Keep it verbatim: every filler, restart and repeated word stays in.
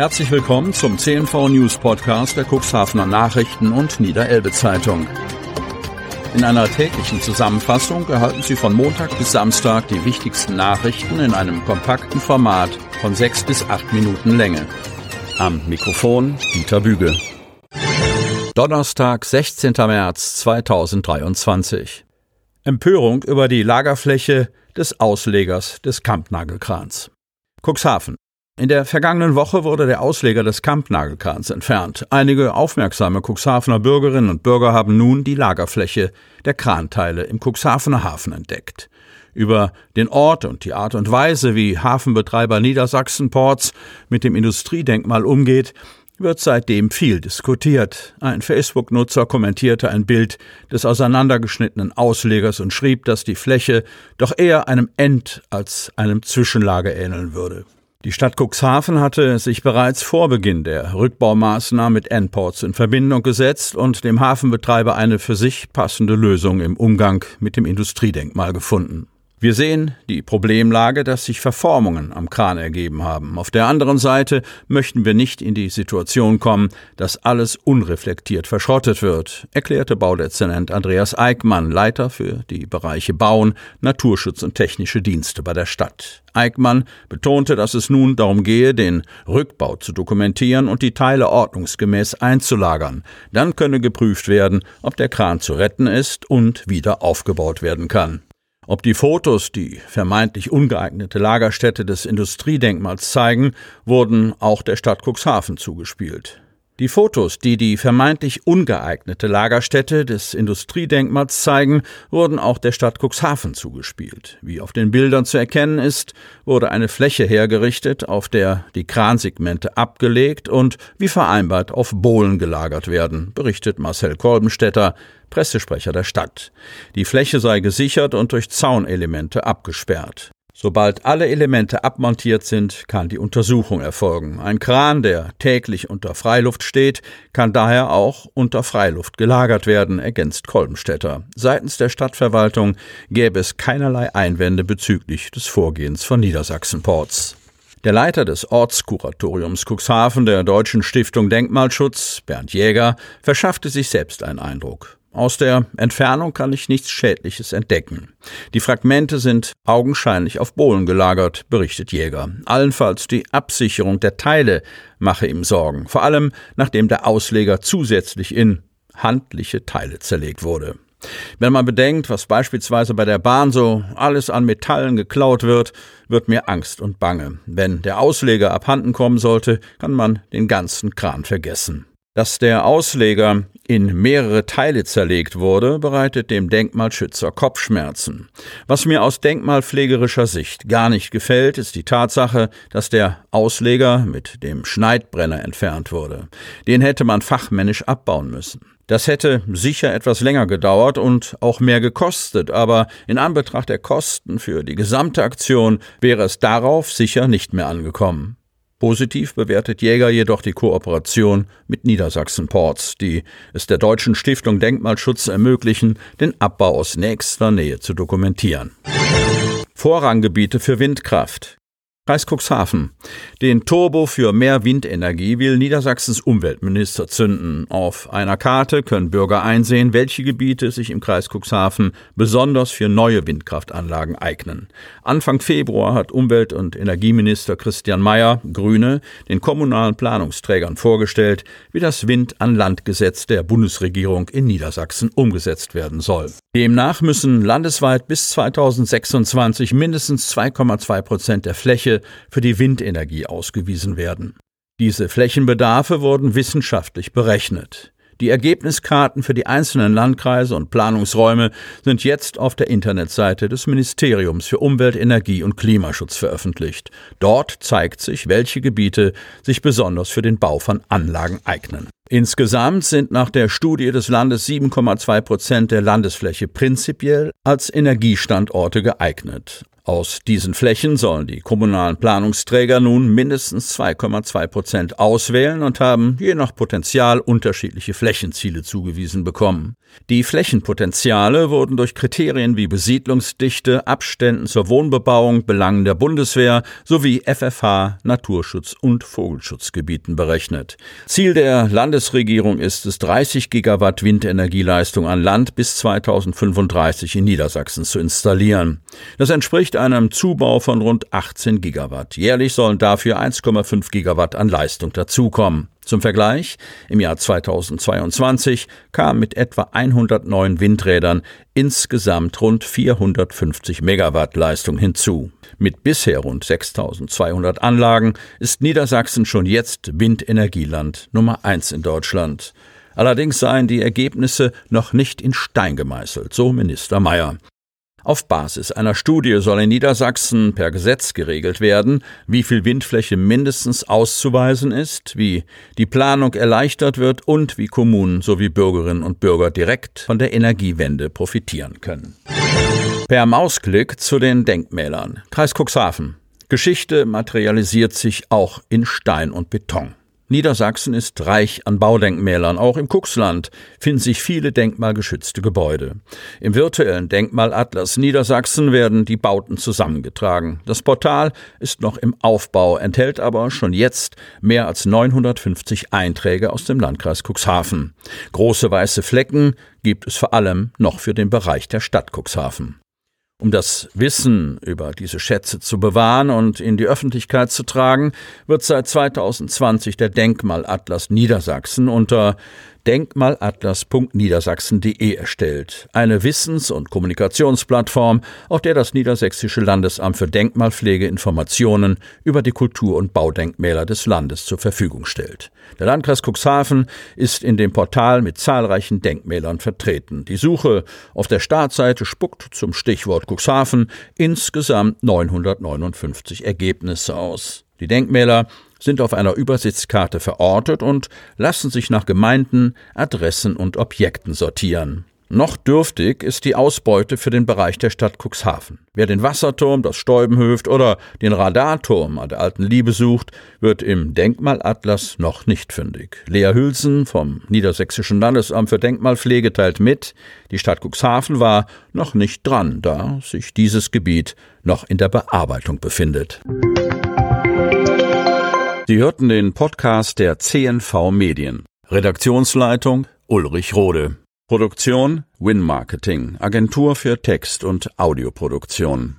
Herzlich willkommen zum C N V-News-Podcast der Cuxhavener Nachrichten und Niederelbe-Zeitung. In einer täglichen Zusammenfassung erhalten Sie von Montag bis Samstag die wichtigsten Nachrichten in einem kompakten Format von sechs bis acht Minuten Länge. Am Mikrofon Dieter Büge. Donnerstag, sechzehnter März zweitausenddreiundzwanzig. Empörung über die Lagerfläche des Auslegers des Kampnagelkrans. Cuxhaven. In der vergangenen Woche wurde der Ausleger des Kampnagelkrans entfernt. Einige aufmerksame Cuxhavener Bürgerinnen und Bürger haben nun die Lagerfläche der Kranteile im Cuxhavener Hafen entdeckt. Über den Ort und die Art und Weise, wie Hafenbetreiber Niedersachsenports mit dem Industriedenkmal umgeht, wird seitdem viel diskutiert. Ein Facebook-Nutzer kommentierte ein Bild des auseinandergeschnittenen Auslegers und schrieb, dass die Fläche doch eher einem End- als einem Zwischenlager ähneln würde. Die Stadt Cuxhaven hatte sich bereits vor Beginn der Rückbaumaßnahmen mit Endports in Verbindung gesetzt und dem Hafenbetreiber eine für sich passende Lösung im Umgang mit dem Industriedenkmal gefunden. Wir sehen die Problemlage, dass sich Verformungen am Kran ergeben haben. Auf der anderen Seite möchten wir nicht in die Situation kommen, dass alles unreflektiert verschrottet wird, erklärte Baudezernent Andreas Eickmann, Leiter für die Bereiche Bauen, Naturschutz und technische Dienste bei der Stadt. Eickmann betonte, dass es nun darum gehe, den Rückbau zu dokumentieren und die Teile ordnungsgemäß einzulagern. Dann könne geprüft werden, ob der Kran zu retten ist und wieder aufgebaut werden kann. Ob die Fotos die vermeintlich ungeeignete Lagerstätte des Industriedenkmals zeigen, wurden auch der Stadt Cuxhaven zugespielt. Die Fotos, die die vermeintlich ungeeignete Lagerstätte des Industriedenkmals zeigen, wurden auch der Stadt Cuxhaven zugespielt. Wie auf den Bildern zu erkennen ist, wurde eine Fläche hergerichtet, auf der die Kransegmente abgelegt und wie vereinbart auf Bohlen gelagert werden, berichtet Marcel Kolbenstetter, Pressesprecher der Stadt. Die Fläche sei gesichert und durch Zaunelemente abgesperrt. Sobald alle Elemente abmontiert sind, kann die Untersuchung erfolgen. Ein Kran, der täglich unter Freiluft steht, kann daher auch unter Freiluft gelagert werden, ergänzt Kolbenstetter. Seitens der Stadtverwaltung gäbe es keinerlei Einwände bezüglich des Vorgehens von Niedersachsenports. Der Leiter des Ortskuratoriums Cuxhaven der Deutschen Stiftung Denkmalschutz, Bernd Jäger, verschaffte sich selbst einen Eindruck. Aus der Entfernung kann ich nichts Schädliches entdecken. Die Fragmente sind augenscheinlich auf Bohlen gelagert, berichtet Jäger. Allenfalls die Absicherung der Teile mache ihm Sorgen, vor allem nachdem der Ausleger zusätzlich in handliche Teile zerlegt wurde. Wenn man bedenkt, was beispielsweise bei der Bahn so alles an Metallen geklaut wird, wird mir Angst und Bange. Wenn der Ausleger abhanden kommen sollte, kann man den ganzen Kran vergessen. Dass der Ausleger in mehrere Teile zerlegt wurde, bereitet dem Denkmalschützer Kopfschmerzen. Was mir aus denkmalpflegerischer Sicht gar nicht gefällt, ist die Tatsache, dass der Ausleger mit dem Schneidbrenner entfernt wurde. Den hätte man fachmännisch abbauen müssen. Das hätte sicher etwas länger gedauert und auch mehr gekostet, aber in Anbetracht der Kosten für die gesamte Aktion wäre es darauf sicher nicht mehr angekommen. Positiv bewertet Jäger jedoch die Kooperation mit Niedersachsenports, die es der Deutschen Stiftung Denkmalschutz ermöglichen, den Abbau aus nächster Nähe zu dokumentieren. Vorranggebiete für Windkraft. Kreis Cuxhaven. Den Turbo für mehr Windenergie will Niedersachsens Umweltminister zünden. Auf einer Karte können Bürger einsehen, welche Gebiete sich im Kreis Cuxhaven besonders für neue Windkraftanlagen eignen. Anfang Februar hat Umwelt- und Energieminister Christian Meyer, Grüne, den kommunalen Planungsträgern vorgestellt, wie das Wind-an-Land-Gesetz der Bundesregierung in Niedersachsen umgesetzt werden soll. Demnach müssen landesweit bis zweitausendsechsundzwanzig mindestens zwei Komma zwei Prozent der Fläche für die Windenergie ausgewiesen werden. Diese Flächenbedarfe wurden wissenschaftlich berechnet. Die Ergebniskarten für die einzelnen Landkreise und Planungsräume sind jetzt auf der Internetseite des Ministeriums für Umwelt, Energie und Klimaschutz veröffentlicht. Dort zeigt sich, welche Gebiete sich besonders für den Bau von Anlagen eignen. Insgesamt sind nach der Studie des Landes sieben Komma zwei Prozent der Landesfläche prinzipiell als Energiestandorte geeignet. Aus diesen Flächen sollen die kommunalen Planungsträger nun mindestens zwei Komma zwei Prozent auswählen und haben je nach Potenzial unterschiedliche Flächenziele zugewiesen bekommen. Die Flächenpotenziale wurden durch Kriterien wie Besiedlungsdichte, Abständen zur Wohnbebauung, Belangen der Bundeswehr sowie F F H-Naturschutz und Vogelschutzgebieten berechnet. Ziel der Landesregierung ist es, dreißig Gigawatt Windenergieleistung an Land bis zweitausendfünfunddreißig in Niedersachsen zu installieren. Das entspricht einem Zubau von rund achtzehn Gigawatt. Jährlich sollen dafür eins Komma fünf Gigawatt an Leistung dazukommen. Zum Vergleich, im Jahr zweitausendzweiundzwanzig kamen mit etwa hundertneun Windrädern insgesamt rund vierhundertfünfzig Megawatt Leistung hinzu. Mit bisher rund sechstausendzweihundert Anlagen ist Niedersachsen schon jetzt Windenergieland Nummer eins in Deutschland. Allerdings seien die Ergebnisse noch nicht in Stein gemeißelt, so Minister Meyer. Auf Basis einer Studie soll in Niedersachsen per Gesetz geregelt werden, wie viel Windfläche mindestens auszuweisen ist, wie die Planung erleichtert wird und wie Kommunen sowie Bürgerinnen und Bürger direkt von der Energiewende profitieren können. Per Mausklick zu den Denkmälern. Kreis Cuxhaven. Geschichte materialisiert sich auch in Stein und Beton. Niedersachsen ist reich an Baudenkmälern, auch im Cuxland finden sich viele denkmalgeschützte Gebäude. Im virtuellen Denkmalatlas Niedersachsen werden die Bauten zusammengetragen. Das Portal ist noch im Aufbau, enthält aber schon jetzt mehr als neunhundertfünfzig Einträge aus dem Landkreis Cuxhaven. Große weiße Flecken gibt es vor allem noch für den Bereich der Stadt Cuxhaven. Um das Wissen über diese Schätze zu bewahren und in die Öffentlichkeit zu tragen, wird seit zweitausendzwanzig der Denkmalatlas Niedersachsen unter denkmalatlas punkt niedersachsen punkt de erstellt. Eine Wissens- und Kommunikationsplattform, auf der das Niedersächsische Landesamt für Denkmalpflege Informationen über die Kultur- und Baudenkmäler des Landes zur Verfügung stellt. Der Landkreis Cuxhaven ist in dem Portal mit zahlreichen Denkmälern vertreten. Die Suche auf der Startseite spuckt zum Stichwort Cuxhaven insgesamt neunhundertneunundfünfzig Ergebnisse aus. Die Denkmäler sind auf einer Übersichtskarte verortet und lassen sich nach Gemeinden, Adressen und Objekten sortieren. Noch dürftig ist die Ausbeute für den Bereich der Stadt Cuxhaven. Wer den Wasserturm, das Stäubenhöft oder den Radarturm an der Alten Liebe sucht, wird im Denkmalatlas noch nicht fündig. Lea Hülsen vom Niedersächsischen Landesamt für Denkmalpflege teilt mit, die Stadt Cuxhaven war noch nicht dran, da sich dieses Gebiet noch in der Bearbeitung befindet. Sie hörten den Podcast der C N V Medien. Redaktionsleitung Ulrich Rohde. Produktion Win-Marketing, Agentur für Text- und Audioproduktion.